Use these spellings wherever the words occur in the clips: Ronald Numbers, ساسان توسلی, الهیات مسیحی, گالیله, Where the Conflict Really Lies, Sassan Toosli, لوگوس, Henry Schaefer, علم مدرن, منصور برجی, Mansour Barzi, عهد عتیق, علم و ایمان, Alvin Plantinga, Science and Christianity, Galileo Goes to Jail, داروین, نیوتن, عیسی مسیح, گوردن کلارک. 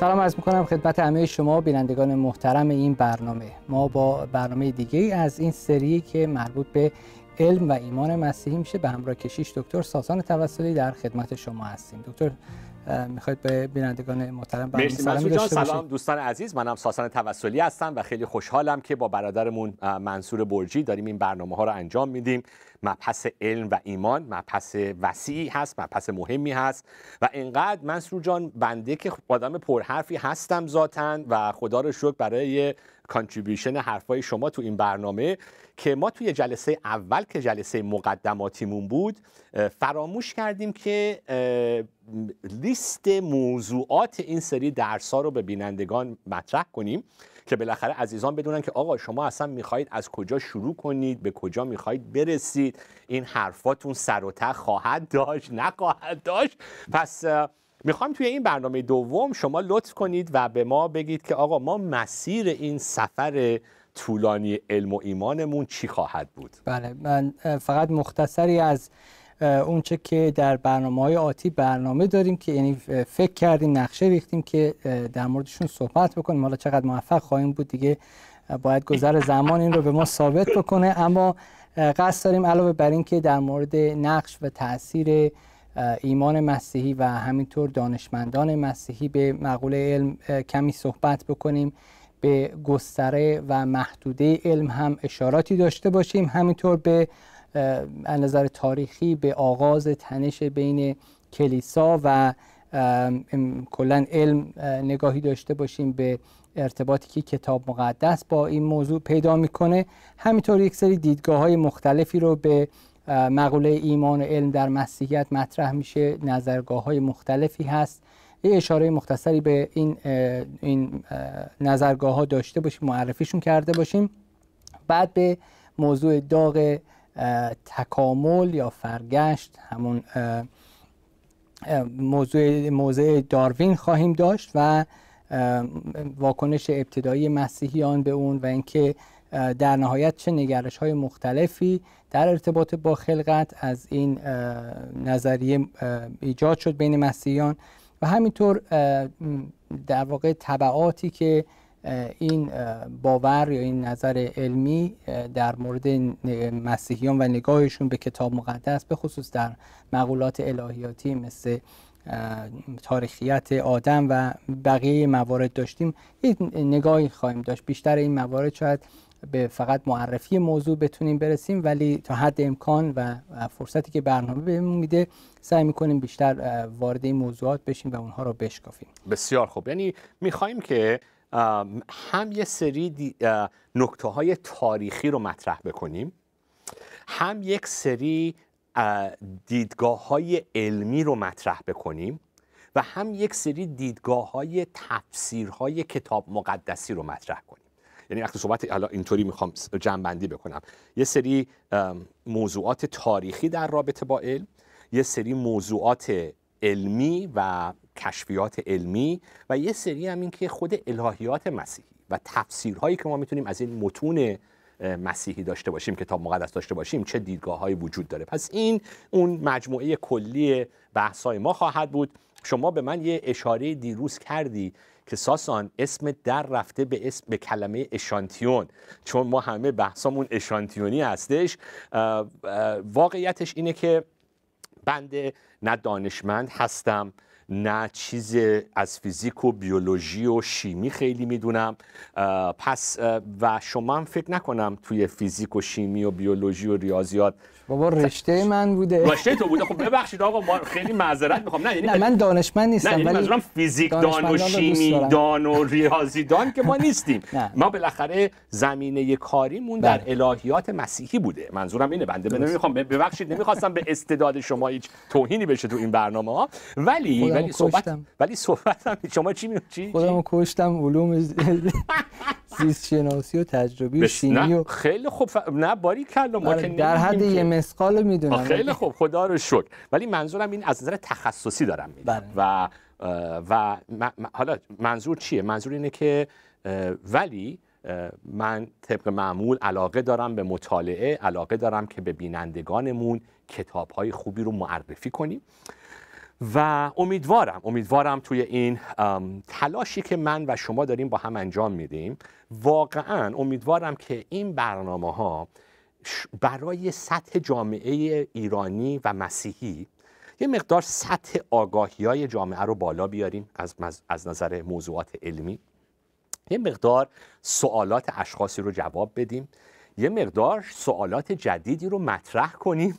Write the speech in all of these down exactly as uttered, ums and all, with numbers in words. سلام عرض می‌کنم خدمت همه شما بینندگان محترم این برنامه. ما با برنامه دیگه‌ای از این سری که مربوط به علم و ایمان مسیحی میشه به همراه کشیش دکتر ساسان توسلی در خدمت شما هستیم. دکتر میخواید به بینندگان محترم برنامه سلامی داشته باشید؟ سلام دوستان عزیز، منم ساسان توسلی هستم و خیلی خوشحالم که با برادرمون منصور برجی داریم این برنامه ها رو انجام میدیم. مبحث علم و ایمان مبحث وسیعی هست، مبحث مهمی هست و اینقدر منصور جان بنده که آدم پرحرفی هستم ذاتن و خدا رو شکر برای کانتریبیوشن حرفای شما تو این برنامه که ما توی جلسه اول که جلسه مقدماتیمون بود فراموش کردیم که لیست موضوعات این سری درس‌ها رو به بینندگان مطرح کنیم که بالاخره عزیزان بدونن که آقا شما اصلا میخواید از کجا شروع کنید، به کجا میخواید برسید، این حرفاتون سر و ته خواهد داشت، نخواهد داشت. پس میخوام توی این برنامه دوم شما لطف کنید و به ما بگید که آقا ما مسیر این سفر طولانی علم و ایمانمون چی خواهد بود؟ بله، من فقط مختصری از اون چه که در برنامه‌های آتی برنامه داریم که یعنی فکر کردیم، نقشه ریختیم که در موردشون صحبت بکنیم. حالا چقدر موفق خواهیم بود دیگه باید گذر زمان این رو به ما ثابت بکنه، اما قصد داریم علاوه بر این که در مورد نقش و تاثیر ایمان مسیحی و همینطور دانشمندان مسیحی به مقوله علم کمی صحبت بکنیم، به گستره و محدوده علم هم اشاراتی داشته باشیم، همینطور به از نظر تاریخی به آغاز تنش بین کلیسا و کلا علم نگاهی داشته باشیم، به ارتباطی که کتاب مقدس با این موضوع پیدا میکنه، همینطور یک سری دیدگاه‌های مختلفی رو به مقوله ایمان و علم در مسیحیت مطرح میشه، نظرگاه‌های مختلفی هست. یه اشاره مختصری به این این نظرگاه‌ها داشته باشیم، معرفیشون کرده باشیم، بعد به موضوع داغ تکامل یا فرگشت، همون موضوع موضع داروین خواهیم داشت و واکنش ابتدایی مسیحیان به اون و اینکه در نهایت چه نگرش‌های مختلفی در ارتباط با خلقت از این نظریه ایجاد شد بین مسیحیان و همینطور در واقع تبعاتی که این باور یا این نظر علمی در مورد مسیحیان و نگاهشون به کتاب مقدس به خصوص در مقولات الهیاتی مثل تاریخیت آدم و بقیه موارد داشتیم، یک نگاهی خواهیم داشت. بیشتر این موارد شاید به فقط معرفی موضوع بتونیم برسیم، ولی تا حد امکان و فرصتی که برنامه بهمون میده سعی میکنیم بیشتر وارد این موضوعات بشیم و اونها رو بشکافیم. بسیار خوب، یعنی میخوایم که هم یه سری نکته های تاریخی رو مطرح بکنیم، هم یک سری دیدگاه های علمی رو مطرح بکنیم و هم یک سری دیدگاه های تفسیر های کتاب مقدسی رو مطرح کنیم. یعنی وقتی صحبت حالا اینطوری میخوام جمع‌بندی بکنم، یه سری موضوعات تاریخی در رابطه با علم، یه سری موضوعات علمی و کشفیات علمی و یه سری همین که خود الهیات مسیحی و تفسیرهایی که ما میتونیم از این متون مسیحی داشته باشیم، کتاب مقدس داشته باشیم، چه دیدگاه‌هایی وجود داره. پس این اون مجموعه کلی بحث‌های ما خواهد بود. شما به من یه اشاره دیروز کردی که ساسان اسم در رفته به اسم به کلمه اشانتیون، چون ما همه بحثامون اشانتیونی هستش. واقعیتش اینه که بنده نه دانشمند هستم، نه چیز از فیزیک و بیولوژی و شیمی خیلی میدونم، پس و شما هم فکر نکنم توی فیزیک و شیمی و بیولوژی و ریاضیات. بابا رشته من بوده. رشته تو بوده. خب ببخشید آقا، ما خیلی معذرت میخوام. نه یعنی نه من دانشمند نیستم، ولی منظورم فیزیک دان و شیمی دان و ریاضی دان که ما نیستیم. ما بالاخره زمینه کاریمون در الهیات مسیحی بوده. منظورم اینه. بنده نمیخوام، ببخشید نمیخواستم به استعداد شما هیچ توهینی بشه تو این برنامه‌ها، ولی ولی صحبت ولی صحبتم شما چی میگی؟ چی؟ خودمو کشتم علوم زیست شناسی و تجربی شیمی و خیلی خوب. نه باری کلا ما که در حد یه مسقال میدونم. خیلی خوب، خدا رو شکر. ولی منظورم این از نظر تخصصی دارم میگم و و حالا منظور چیه؟ منظور اینه که ولی من طبق معمول علاقه دارم به مطالعه، علاقه دارم که به بینندگانمون کتاب‌های خوبی رو معرفی کنیم و امیدوارم امیدوارم توی این تلاشی که من و شما داریم با هم انجام میدیم، واقعا امیدوارم که این برنامه‌ها برای سطح جامعه ایرانی و مسیحی یه مقدار سطح آگاهی‌های جامعه رو بالا بیاریم از از نظر موضوعات علمی، یه مقدار سوالات اشخاصی رو جواب بدیم، یه مقدار سوالات جدیدی رو مطرح کنیم.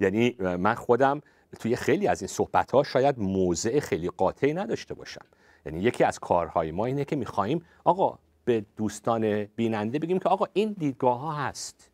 یعنی من خودم توی خیلی از این صحبت‌ها شاید موضع خیلی قاطعی نداشته باشم. یعنی یکی از کارهای ما اینه که می‌خوایم آقا به دوستان بیننده بگیم که آقا این دیدگاه‌ها هست،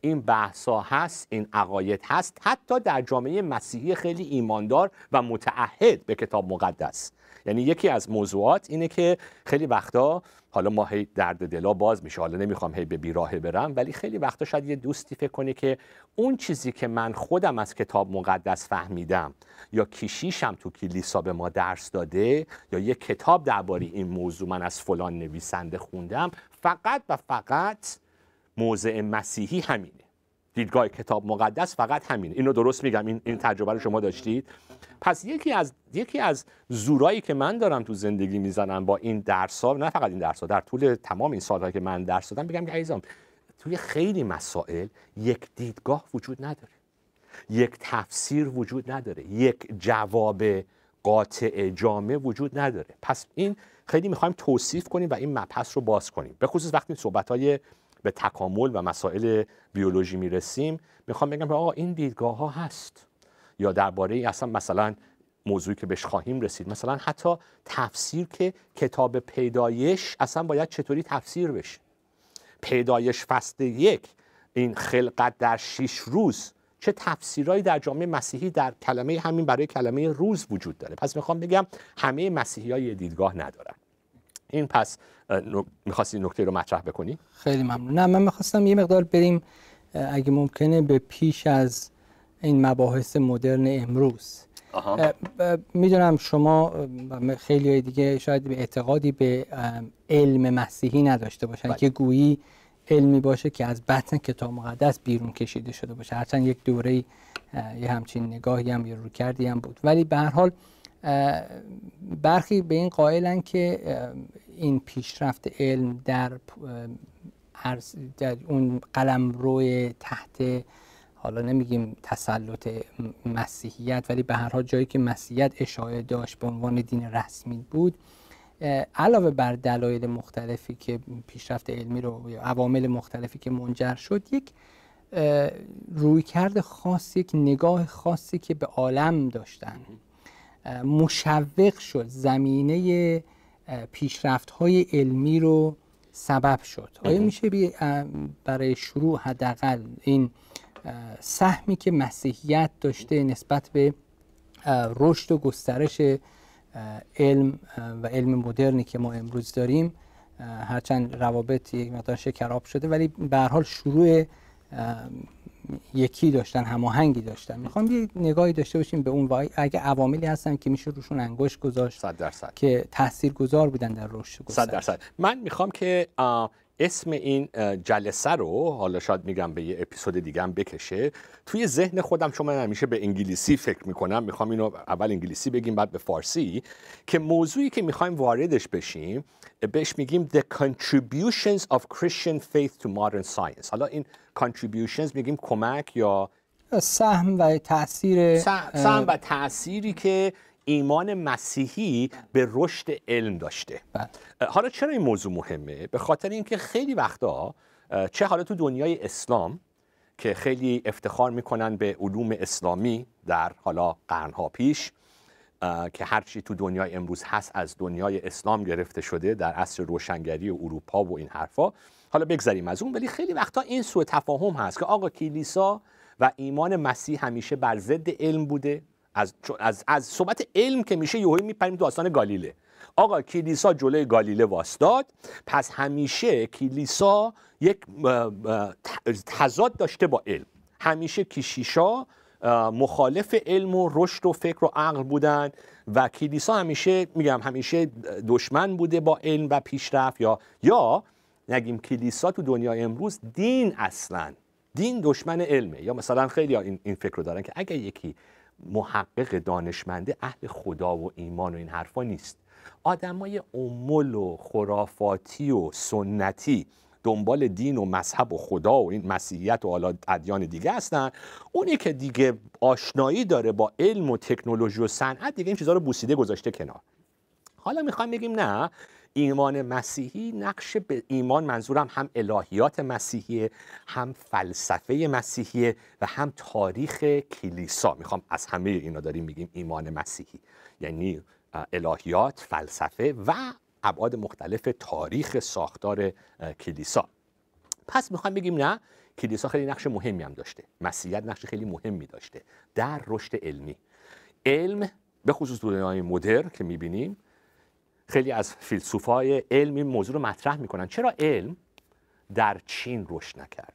این بحث‌ها هست، این عقاید هست، حتی در جامعه مسیحی خیلی ایماندار و متعهد به کتاب مقدس. یعنی یکی از موضوعات اینه که خیلی وقتا حالا ما هی درد دلا باز میشه، حالا نمیخوام هی به بیراهه برم، ولی خیلی وقتا شاید یه دوستی فکر کنه که اون چیزی که من خودم از کتاب مقدس فهمیدم یا کشیشم تو کلیسا به ما درس داده یا یه کتاب درباره این موضوع من از فلان نویسنده خوندم، فقط و فقط موضع مسیحی همینه، دیدگاه کتاب مقدس فقط همینه. اینو درست میگم؟ این این تجربه رو شما داشتید؟ پس یکی از یکی از زورایی که من دارم تو زندگی میزنم با این درس‌ها، نه فقط این درس‌ها، در طول تمام این سال‌ها که من درس دادم، بگم که عزیزان توی خیلی مسائل یک دیدگاه وجود نداره، یک تفسیر وجود نداره، یک جواب قاطع جامع وجود نداره. پس این خیلی می‌خوایم توصیف کنیم و این مبحث رو باز کنیم، به خصوص وقتی صحبت‌های به تکامل و مسائل بیولوژی میرسیم. میخوام بگم آقا این دیدگاه ها هست، یا درباره اصلا مثلا موضوعی که بهش خواهیم رسید، مثلا حتی تفسیر که کتاب پیدایش اصلا باید چطوری تفسیر بشه، پیدایش فصل یک، این خلقت در شش روز، چه تفسیرهایی در جامعه مسیحی در کلمه همین برای کلمه روز وجود داره. پس میخوام بگم همه مسیحی‌ها یه دیدگاه ندارن. این پس میخواستی نکته رو مطرح بکنی؟ خیلی ممنون. نه من میخواستم یه مقدار بریم اگه ممکنه به پیش از این مباحث مدرن امروز. میدونم شما خیلی دیگه شاید به اعتقادی به علم مسیحی نداشته باشن باید. که گویی علمی باشه که از بطن کتاب مقدس بیرون کشیده شده باشه، هرچند یک دوره یه همچین نگاهی هم یه روکردی هم بود، ولی به هر حال برخی به این قائلن که این پیشرفت علم در در اون قلمرو تحت، حالا نمیگیم تسلط مسیحیت، ولی به هر حال جایی که مسیحیت اشاعه داشت به عنوان دین رسمی بود، علاوه بر دلایل مختلفی که پیشرفت علمی رو یا عوامل مختلفی که منجر شد، یک رویکرد خاصی، یک نگاه خاصی که به عالم داشتن مشوق شد، زمینه پیشرفت‌های علمی رو سبب شد. آیا میشه برای شروع حداقل این سهمی که مسیحیت داشته نسبت به رشد و گسترش علم و علم مدرنی که ما امروز داریم، هرچند روابط یک مقدار شکراب شده، ولی به هر حال شروع یکی داشتن، هماهنگی داشتن. میخوام یه نگاهی داشته باشیم به اون واقعی، اگه عواملی هستن که میشه روشون انگشت گذاشت صد درصد که تاثیرگذار بودن در رشد گسترش. صد درصد. من میخوام که اسم این جلسه رو حالا شاید میگم به یه اپیزود دیگه هم بکشه، توی ذهن خودم چون من همیشه به انگلیسی فکر میکنم، میخوام اینو اول انگلیسی بگیم بعد به فارسی، که موضوعی که میخوایم واردش بشیم بهش میگیم The Contributions of Christian Faith to Modern Science. حالا این Contributions میگیم کمک یا سهم و تأثیر، سهم و تأثیری که ایمان مسیحی به رشد علم داشته. حالا چرا این موضوع مهمه؟ به خاطر اینکه خیلی وقتا چه حالا تو دنیای اسلام که خیلی افتخار میکنن به علوم اسلامی در حالا قرنها پیش که هرچی تو دنیای امروز هست از دنیای اسلام گرفته شده در عصر روشنگری و اروپا و این حرفا، حالا بگذاریم از اون، ولی خیلی وقتا این سوء تفاهم هست که آقا کلیسا و ایمان مسیح همیشه بر ضد علم بوده. از از از صحبت علم که میشه یهو میپریم تو آستان گالیله. آقا کلیسا جلوی گالیله واستاد، پس همیشه کلیسا یک تضاد داشته با علم. همیشه کشیشا مخالف علم و رشد و فکر و عقل بودن و کلیسا همیشه میگم همیشه دشمن بوده با علم و پیشرفت. یا یا نگیم کلیسا تو دنیای امروز دین اصلا دین دشمن علمه. یا مثلا خیلی این این فکر رو دارن که اگه یکی محقق دانشمنده اهل خدا و ایمان و این حرفا نیست. آدمای امول و خرافاتی و سنتی دنبال دین و مذهب و خدا و این مسیحیت و حالا ادیان دیگه هستن. اونی که دیگه آشنایی داره با علم و تکنولوژی و صنعت دیگه این چیزا رو بوسیده گذاشته کنار. حالا میخوام بگیم نه، ایمان مسیحی نقش به ایمان، منظورم هم الهیات مسیحیه، هم فلسفه مسیحیه و هم تاریخ کلیسا. میخوام از همه اینا داریم میگیم ایمان مسیحی، یعنی الهیات، فلسفه و ابعاد مختلف تاریخ ساختار کلیسا. پس میخوام بگیم نه، کلیسا خیلی نقش مهمی هم داشته، مسیحیت نقش خیلی مهمی داشته در رشد علمی. علم به خصوص در دنیای مدرن که میبینیم خیلی از فیلسوفای علم این موضوع رو مطرح میکنن، چرا علم در چین رشد نکرد؟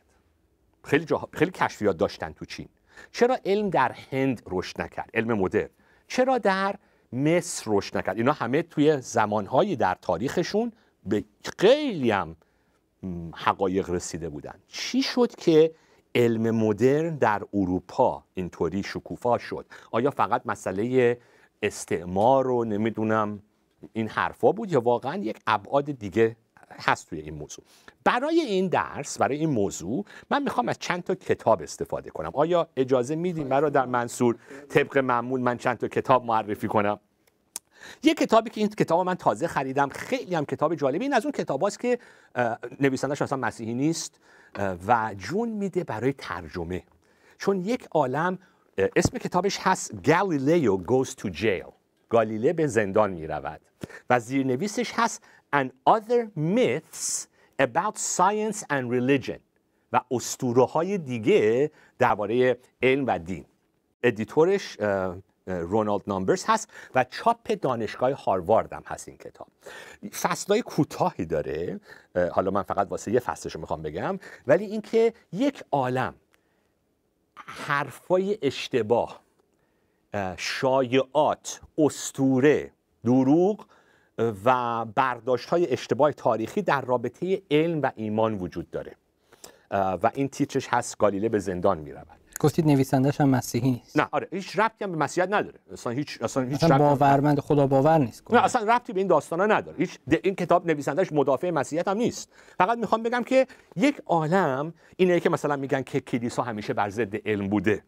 خیلی جا... خیلی کشفیات داشتن تو چین. چرا علم در هند رشد نکرد؟ علم مدرن چرا در مصر رشد نکرد؟ اینا همه توی زمانهایی در تاریخشون به خیلی هم حقایق رسیده بودن. چی شد که علم مدرن در اروپا اینطوری شکوفا شد؟ آیا فقط مسئله استعمار رو نمیدونم این حرفا بود یا واقعا یک ابعاد دیگه هست توی این موضوع؟ برای این درس، برای این موضوع من میخوام از چند تا کتاب استفاده کنم. آیا اجازه میدین برادر منصور طبق معمول من چند تا کتاب معرفی کنم؟ یک کتابی که این کتاب من تازه خریدم، خیلی هم کتاب جالبی، این از اون کتاباست که نویسنده‌اش اصلا مسیحی نیست و جون میده برای ترجمه، چون یک عالم. اسم کتابش هست Galileo Goes to Jail، گالیله به زندان می رود، و زیرنویسش هست And Other Myths About Science and Religion، و اسطوره های دیگه درباره علم و دین. ادیتورش رونالد نامبرز هست و چاپ دانشگاه هاروارد هم هست این کتاب. فصلای کوتاهی داره، حالا من فقط واسه یه فصلش رو میخوام بگم، ولی اینکه یک عالم حرفای اشتباه، شایعات، اسطوره، دروغ و برداشت‌های اشتباه تاریخی در رابطه علم و ایمان وجود داره و این تیترش هست گالیله به زندان می‌رود. گفتید نویسنده‌ش هم مسیحی نیست؟ نه آره، هیچ ربطی هم به مسیحیت نداره. اصلا هیچ اصلا هیچ اصلا باورمند خدا باور نیست. نه اصلا ربطی به این داستانا نداره. هیچ این کتاب نویسنده‌اش مدافع مسیحیت هم نیست. فقط میخوام بگم که یک عالم اینه که مثلا میگن که کلیسا همیشه بر ضد علم بوده،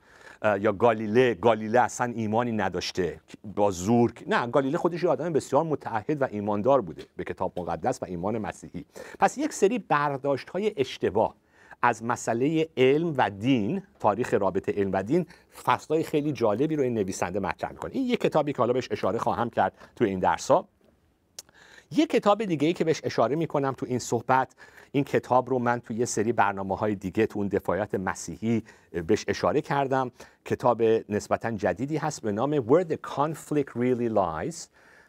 یا گالیله گالیله اصلا ایمانی نداشته، با زور. نه، گالیله خودش یه آدم بسیار متعهد و ایماندار بوده به کتاب مقدس و ایمان مسیحی. پس یک سری برداشت‌های اشتباه از مسئله علم و دین، تاریخ رابطه علم و دین، فصلای خیلی جالبی رو این نویسنده مطرح می‌کنه. این یک کتابی که حالا بهش اشاره خواهم کرد تو این درس‌ها. یک کتاب دیگه‌ای که بهش اشاره می‌کنم تو این صحبت، این کتاب رو من توی یه سری برنامه‌های دیگه تو اون دفاعیات مسیحی بهش اشاره کردم، کتاب نسبتاً جدیدی هست به نام Where the Conflict Really Lies،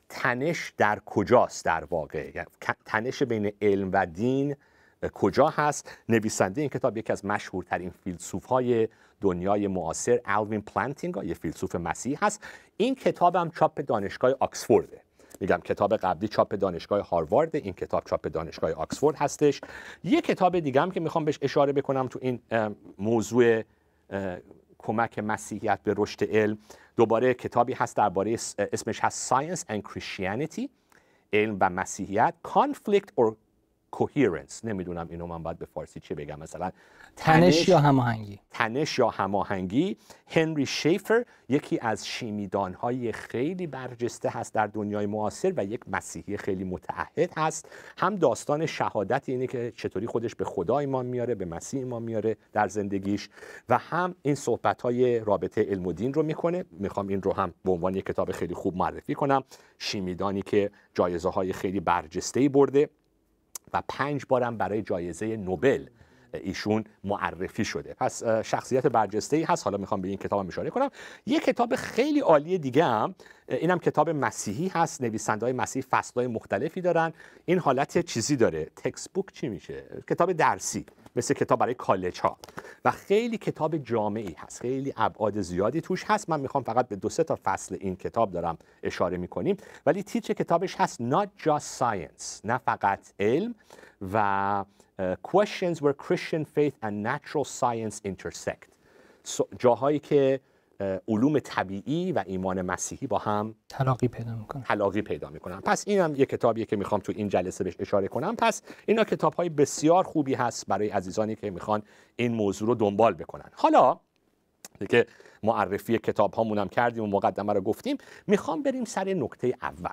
تنش در کجاست در واقع، تنش بین علم و دین کجا هست. نویسنده این کتاب یکی از مشهورترین فیلسوف‌های دنیای معاصر، الوین پلانتینگا، یه فیلسوف مسیحی هست. این کتابم چاپ دانشگاه آکسفورده. میگم کتاب قبلی چاپ دانشگاه هاروارد، این کتاب چاپ دانشگاه آکسفورد هستش. یه کتاب دیگه هم که میخوام بهش اشاره بکنم تو این موضوع کمک مسیحیت به رشد علم، دوباره کتابی هست درباره، اسمش هست Science and Christianity، علم و مسیحیت، Conflict or coherence، نمیدونم اینو من باید به فارسی چه بگم، مثلا تنش, تنش یا هماهنگی. تنش یا هماهنگی. هنری شیفر یکی از شیمیدان‌های خیلی برجسته هست در دنیای معاصر و یک مسیحی خیلی متعهد هست. هم داستان شهادت اینه که چطوری خودش به خدا ایمان میاره، به مسیح ایمان میاره در زندگیش، و هم این صحبت‌های رابطه علم و دین رو میکنه. میخوام این رو هم به عنوان یک کتاب خیلی خوب معرفی کنم. شیمیدانی که جایزه‌های خیلی برجسته‌ای برده و پنج بارم برای جایزه نوبل ایشون معرفی شده. پس شخصیت برجسته‌ای هست. حالا میخوام به این کتاب هم اشاره کنم. یک کتاب خیلی عالی دیگه هم، اینم کتاب مسیحی هست، نویسنده‌های مسیحی فصل‌های مختلفی دارن. این حالت چیزی داره، تکست بوک چی میشه، کتاب درسی، مثل کتاب برای کالج ها، و خیلی کتاب جامعی هست، خیلی ابعاد زیادی توش هست. من میخوام فقط به دو سه تا فصل این کتاب دارم اشاره میکنیم، ولی تیتر کتابش هست Not Just Science، نه فقط علم، و Questions Where Christian Faith and Natural Science Intersect، جاهایی که علوم طبیعی و ایمان مسیحی با هم تلاقی پیدا میکنن. تلاقی پیدا میکنن. پس این هم یک کتابیه که میخوام تو این جلسه بهش اشاره کنم. پس اینا کتاب‌های بسیار خوبی هست برای عزیزانی که میخوان این موضوع رو دنبال بکنن. حالا دیگه معرفی کتاب هامون هم کردیم و مقدمه رو گفتیم، میخوام بریم سر نکته اول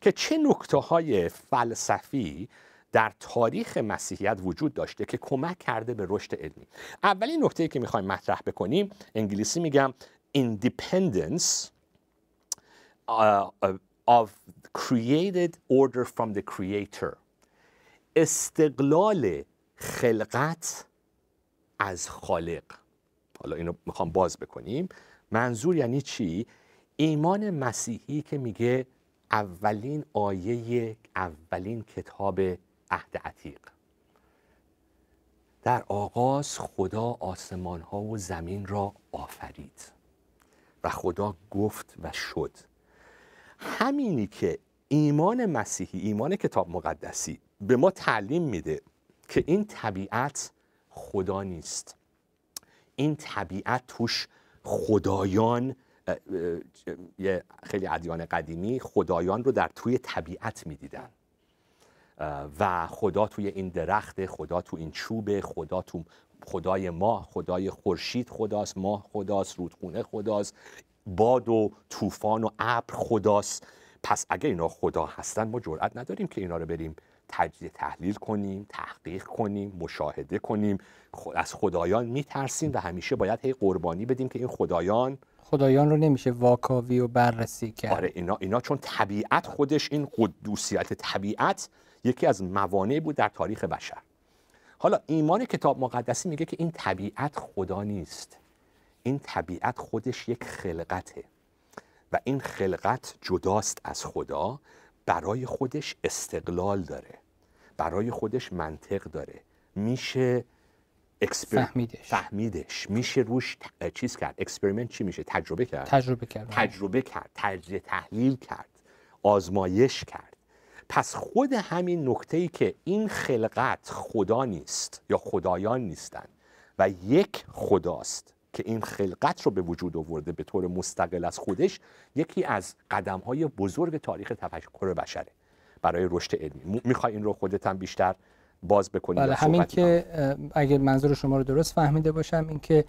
که چه نکته‌های فلسفی در تاریخ مسیحیت وجود داشته که کمک کرده به رشد علمی. اولین نکته‌ای که میخوایم مطرح بکنیم، انگلیسی میگم independence uh, of created order from the creator، استقلال خلقت از خالق. حالا اینو میخوام باز بکنیم، منظور یعنی چی؟ ایمان مسیحی که میگه اولین آیه اولین کتاب عهد عتیق، در آغاز خدا آسمان ها و زمین را آفرید و خدا گفت و شد. همینی که ایمان مسیحی، ایمان کتاب مقدسی به ما تعلیم میده که این طبیعت خدا نیست، این طبیعت توش خدایان، خیلی ادیان قدیمی خدایان رو در توی طبیعت میدیدن و خدا توی این درخت، خدا تو این چوبه، خدا تو خدای ما، خدای خورشید خداست، ماه خداست، رودخونه خداست، باد و طوفان و ابر خداست. پس اگه اینا خدا هستن، ما جرئت نداریم که اینا رو بریم تجزیه تحلیل کنیم، تحقیق کنیم، مشاهده کنیم. از خدایان میترسیم و همیشه باید هی قربانی بدیم که این خدایان خدایان رو نمیشه واکاوی و بررسی کرد. آره، اینا اینا چون طبیعت خودش، این قدوسیت طبیعت یکی از موانع بود در تاریخ بشر. حالا ایمان کتاب مقدسی میگه که این طبیعت خدا نیست، این طبیعت خودش یک خلقته و این خلقت جداست از خدا، برای خودش استقلال داره، برای خودش منطق داره، میشه اکسپر... فهمیدش. فهمیدش میشه روش ت... چیز کرد. اکسپریمنت چی میشه؟ تجربه کرد، تجربه کرد تجربه کرد تجزیه تحلیل کرد، آزمایش کرد. پس خود همین نکته‌ای که این خلقت خدا نیست یا خدایان نیستند و یک خداست که این خلقت رو به وجود آورده به طور مستقل از خودش، یکی از قدم‌های بزرگ تاریخ تفکر بشره برای رشد علمی. می‌خوای این رو خودت هم بیشتر باز بکنی؟ بله، همین که اگر منظور شما رو درست فهمیده باشم، این که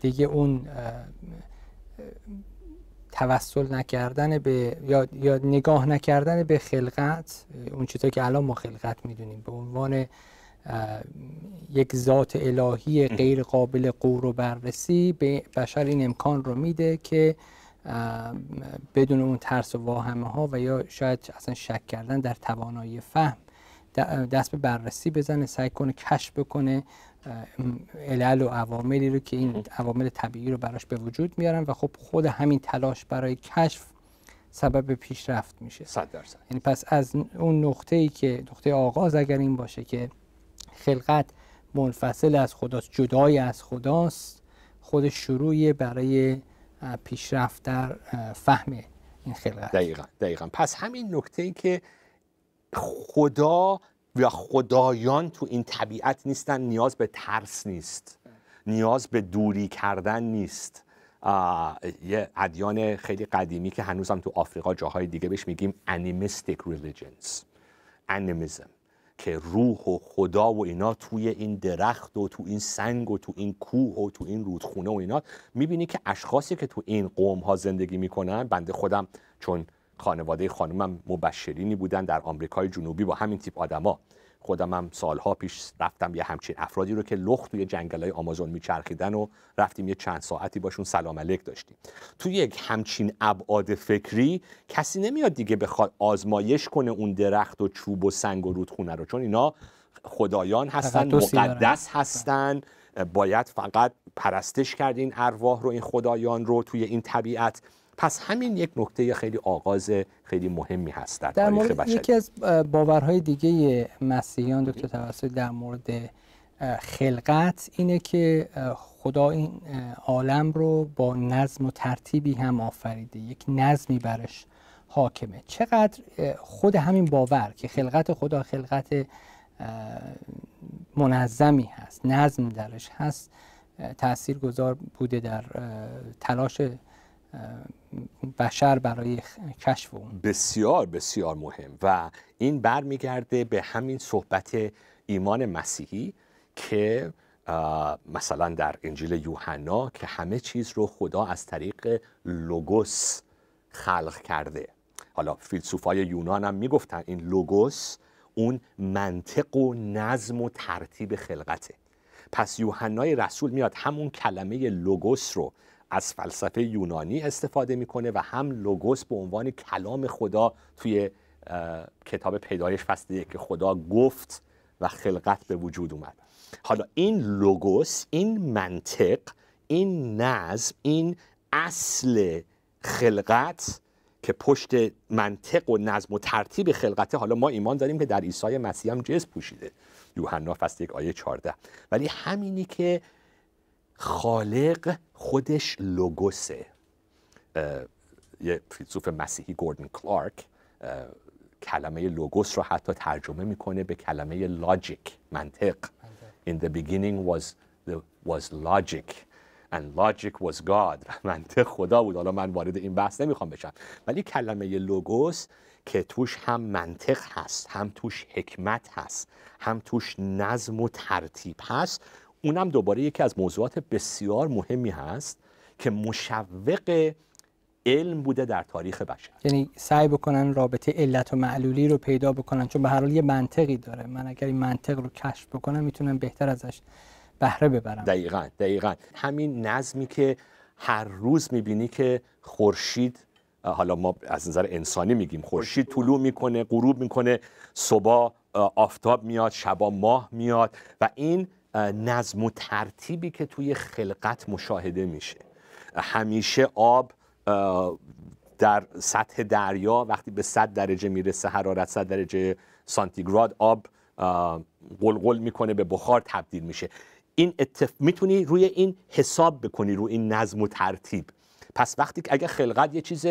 دیگه اون توسل نکردن به یا, یا نگاه نکردن به خلقت، اون چیزایی که الان ما خلقت میدونیم به عنوان یک ذات الهی غیر قابل قور و بررسی، به بشر این امکان رو میده که بدون اون ترس و واهمه ها و یا شاید اصلا شک کردن در توانایی فهم، دست به بررسی بزنه، سعی کنه کشف بکنه علل و عواملی رو که این عوامل طبیعی رو براش به وجود میارن، و خب خود همین تلاش برای کشف سبب پیشرفت میشه. صد درصد. یعنی پس از اون نقطه‌ای که نقطه آغاز اگر این باشه که خلقت منفصل از خداست، جدای از خداست، خود شروعی برای پیشرفت در فهم این خلقت. دقیقاً دقیقاً. پس همین نقطه‌ای که خدا و خدایان تو این طبیعت نیستن، نیاز به ترس نیست، نیاز به دوری کردن نیست. یه ادیان خیلی قدیمی که هنوز هم تو آفریقا جاهای دیگه بهش میگیم انیمیستیک ریلیجنز، انیمیزم، که روح و خدا و اینا توی این درخت و تو این سنگ و تو این کوه و تو این رودخونه و اینا، میبینی که اشخاصی که تو این قوم ها زندگی میکنن، بنده خودم چون خانواده خانمم مبشرینی بودن در آمریکای جنوبی با همین تیپ آدما، خودم هم سالها پیش رفتم یه همچین افرادی رو که لخت توی جنگلای آمازون میچرخیدن و رفتیم یه چند ساعتی باشون سلام علیک داشتیم. توی یک همچین ابعاد فکری کسی نمیاد دیگه بخواد آزمایش کنه اون درخت و چوب و سنگ و رودخونه رو، چون اینا خدایان هستن، مقدس هستن، باید فقط پرستش کرد این ارواح رو، این خدایان رو توی این طبیعت. پس همین یک نکته خیلی آغاز خیلی مهمی هست در, در تاریخ بشری. یکی از باورهای دیگه مسیحیان دکتر توسط در مورد خلقت اینه که خدا این عالم رو با نظم و ترتیبی هم آفریده، یک نظمی برش حاکمه. چقدر خود همین باور که خلقت خدا خلقت منظمی هست، نظم درش هست، تاثیرگذار بوده در تلاش بشر برای کشف اون؟ بسیار بسیار مهم، و این برمیگرده به همین صحبت ایمان مسیحی که مثلا در انجیل یوحنا که همه چیز رو خدا از طریق لوگوس خلق کرده. حالا فیلسوفای یونان هم میگفتن این لوگوس اون منطق و نظم و ترتیب خلقته. پس یوحنای رسول میاد همون کلمه لوگوس رو از فلسفه یونانی استفاده میکنه و هم لوگوس به عنوان کلام خدا توی کتاب پیدایش فصل یک که خدا گفت و خلقت به وجود اومد. حالا این لوگوس، این منطق، این نظم، این اصل خلقت که پشت منطق و نظم و ترتیب خلقته. حالا ما ایمان داریم که در عیسی مسیح هم جسم پوشیده، یوحنا فصل یک آیه چهارده، ولی همینی که خالق خودش لوگوسه. یه فیلسوف مسیحی گوردن کلارک کلمه لوگوس رو حتی ترجمه میکنه به کلمه لاجیک، منطق. In the beginning was, the, was logic and logic was God. منطق خدا بود. حالا من وارد این بحث نمیخوام بشم، ولی کلمه لوگوس که توش هم منطق هست، هم توش حکمت هست، هم توش نظم و ترتیب هست، اونم دوباره یکی از موضوعات بسیار مهمی هست که مشوق علم بوده در تاریخ بشر. یعنی سعی بکنن رابطه علت و معلولی رو پیدا بکنن، چون به هر حال یه منطقی داره. من اگر این منطق رو کشف بکنم میتونم بهتر ازش بهره ببرم. دقیقاً دقیقاً همین نظمی که هر روز میبینی که خورشید، حالا ما از نظر انسانی میگیم خورشید طلوع میکنه، غروب میکنه، صبح آفتاب میاد، شبا ماه میاد، و این نظم و ترتیبی که توی خلقت مشاهده میشه. همیشه آب در سطح دریا وقتی به صد درجه میرسه، حرارت صد درجه سانتیگراد، آب قلقل میکنه، به بخار تبدیل میشه. این اتف... میتونی روی این حساب بکنی، روی این نظم و ترتیب. پس وقتی اگه خلقت یه چیز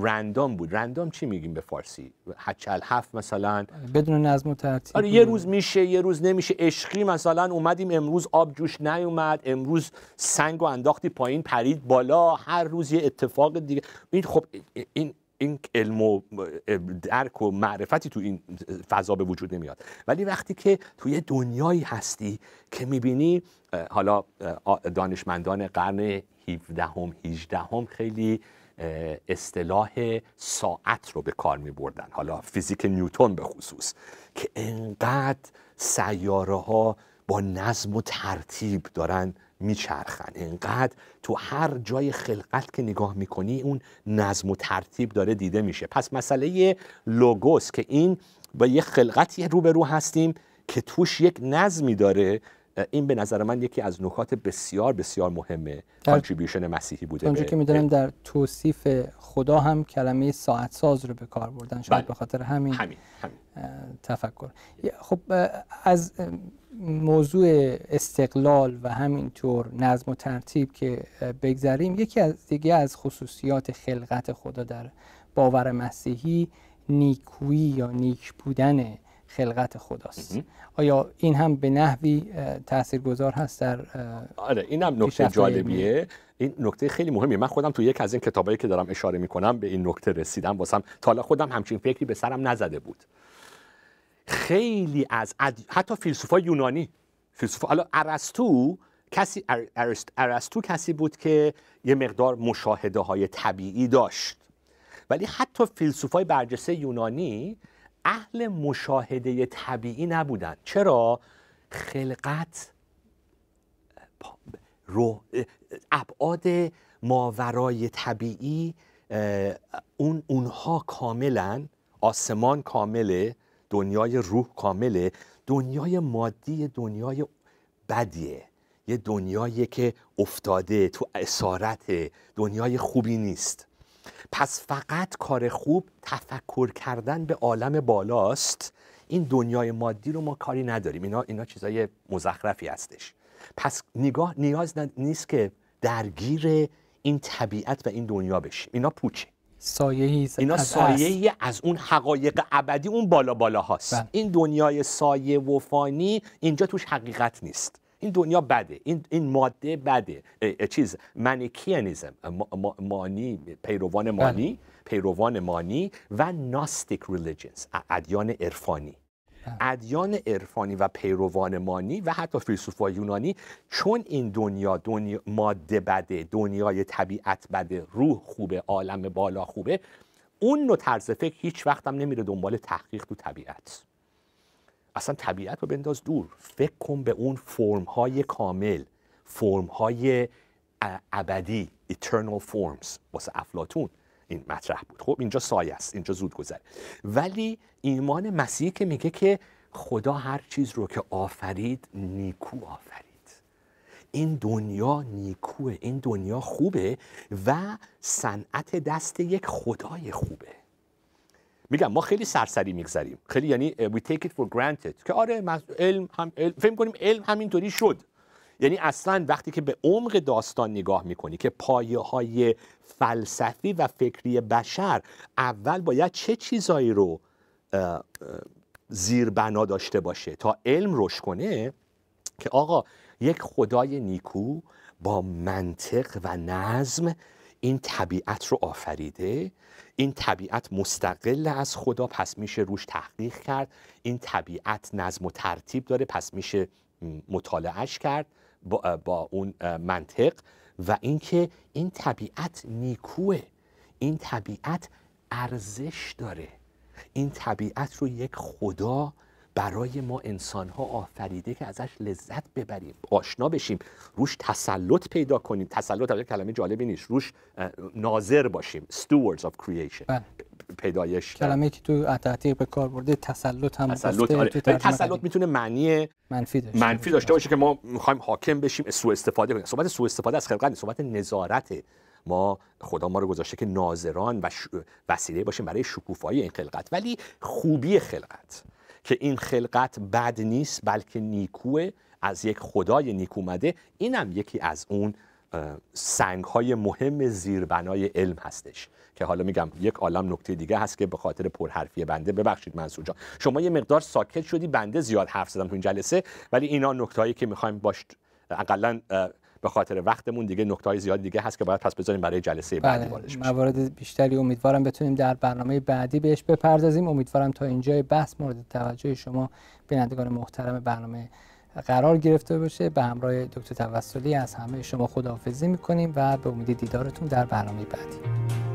رندام بود، رندام چی میگیم به فارسی؟ هچل هفت مثلا، بدون نظم و ترتیب. آره، یه روز میشه یه روز نمیشه. عشقی مثلا اومدیم امروز آب جوش نیومد، امروز سنگو انداختی پایین پرید بالا، هر روز یه اتفاق دیگه. این خب این این علم و درک و معرفتی تو این فضا به وجود نمیاد. ولی وقتی که توی دنیایی هستی که میبینی، حالا دانشمندان قرن هفدهم هجدهم خیلی اصطلاح ساعت رو به کار می بردن، حالا فیزیک نیوتن به خصوص، که انقدر سیاره ها با نظم و ترتیب دارن میچرخن، انقدر تو هر جای خلقت که نگاه میکنی اون نظم و ترتیب داره دیده میشه. پس مسئله لوگوس که این با یه خلقتی روبرو هستیم که توش یک نظمی داره، این به نظر من یکی از نکات بسیار بسیار مهمه کانتریبیوشن مسیحی بوده. اونجوری که می‌دونم در توصیف خدا هم کلمه ساعت ساز رو به کار بردن، شاید به خاطر همین, همین. همین. تفکر. خب از موضوع استقلال و همینطور نظم و ترتیب که بگذاریم، یکی از دیگه از خصوصیات خلقت خدا در باور مسیحی نیکویی یا نیک بودن خلقت خداست. آیا این هم به نحوی تاثیرگذار هست در؟ آره، این هم نکته جالبیه، این نکته خیلی مهمه. من خودم تو یک از این کتابایی که دارم اشاره میکنم به این نکته رسیدم، واسم تا حالا خودم همچین فکری به سرم نزده بود. خیلی از عد... حتی فیلسوفای یونانی، فیلسوف حالا ارسطو کسی ارسطو عرست... کسی بود که یه مقدار مشاهده های طبیعی داشت، ولی حتی فیلسوفای برجسته یونانی اهل مشاهده طبیعی نبودن. چرا؟ خلقت رو ابعاد ماورای طبیعی اون اونها کاملا، آسمان کامله، دنیای روح کامله، دنیای مادی دنیای بدیه، یه دنیایی که افتاده تو اسارته، دنیای خوبی نیست. پس فقط کار خوب تفکر کردن به عالم بالاست، این دنیای مادی رو ما کاری نداریم، اینا, اینا چیزای مزخرفی هستش. پس نگاه نیاز نیست که درگیر این طبیعت و این دنیا بشیم، اینا پوچه، سایه‌ای است، اینا سایه‌ای از, از اون حقایق ابدی اون بالا بالا هاست. بله. این دنیای سایه و فانی اینجا توش حقیقت نیست، این دنیا بده، این این ماده بده، اه اه چیز منیکیانیزم، ما ما مانی پیروان مانی بله. پیروان مانی و ناستیک ریلیجنز، ادیان عرفانی. ادیان عرفانی و پیروان مانی و حتی فیلسوفای یونانی، چون این دنیا دنیا ماده بده، دنیای طبیعت بده، روح خوبه، عالم بالا خوبه، اون نوع طرز فکر هیچ وقت هم نمیره دنبال تحقیق تو طبیعت. اصلا طبیعت رو بنداز دور، فکر کن به اون فرم‌های کامل، فرم‌های ابدی، eternal forms. واسه افلاطون این مطرح بود. خب اینجا سایه است، اینجا زود گذره. ولی ایمان مسیحی که میگه که خدا هر چیز رو که آفرید نیکو آفرید، این دنیا نیکوه، این دنیا خوبه و صنعت دست یک خدای خوبه. میگم ما خیلی سرسری میگذریم، خیلی یعنی we take it for granted که آره علم هم علم، فهم کنیم علم همینطوری شد. یعنی اصلا وقتی که به عمق داستان نگاه میکنی که پایه های فلسفی و فکری بشر اول باید چه چیزایی رو زیر بنا داشته باشه تا علم روش کنه، که آقا یک خدای نیکو با منطق و نظم این طبیعت رو آفریده، این طبیعت مستقل از خدا پس میشه روش تحقیق کرد، این طبیعت نظم و ترتیب داره پس میشه مطالعهش کرد با, با اون منطق، و اینکه این طبیعت نیکوه، این طبیعت ارزش داره، این طبیعت رو یک خدا برای ما انسان‌ها آفریده که ازش لذت ببریم، آشنا بشیم، روش تسلط پیدا کنیم. تسلط البته کلمه جالبی نیست، روش ناظر باشیم، stewards of creation. بله. پیدایش کلمه که تو عهد عتیق به کار برده، تسلط هم تسلط آره. تو تسلط میتونه معنی منفی داشته منفی داشته باشه که ما می‌خوایم حاکم بشیم، سوء استفاده کنیم. صحبت سوء استفاده از خلقت، صحبت نظارته. ما خدا ما رو گذاشته که ناظران و ش... وسیله باشیم برای شکوفایی این خلقت، ولی خوبی خلقت که این خلقت بد نیست بلکه نیکوه، از یک خدای نیک اومده، اینم یکی از اون سنگ‌های مهم زیربنای علم هستش که حالا میگم یک عالم نکته دیگه هست که به خاطر پرحرفی بنده، ببخشید منصور جان شما یه مقدار ساکت شدی، بنده زیاد حرف زدم تو این جلسه، ولی اینا نکتهایی که می‌خوایم باش حداقل به خاطر وقتمون دیگه، نکته‌های زیاد دیگه هست که باید پس بذاریم برای جلسه بعدی واردش بشیم. موارد بیشتری امیدوارم بتونیم در برنامه بعدی بهش بپردازیم. امیدوارم تا اینجای بحث مورد توجه شما بینندگان محترم برنامه قرار گرفته باشه. به همراه دکتر توسلی از همه شما خداحافظی می‌کنیم و به امید دیدارتون در برنامه بعدی.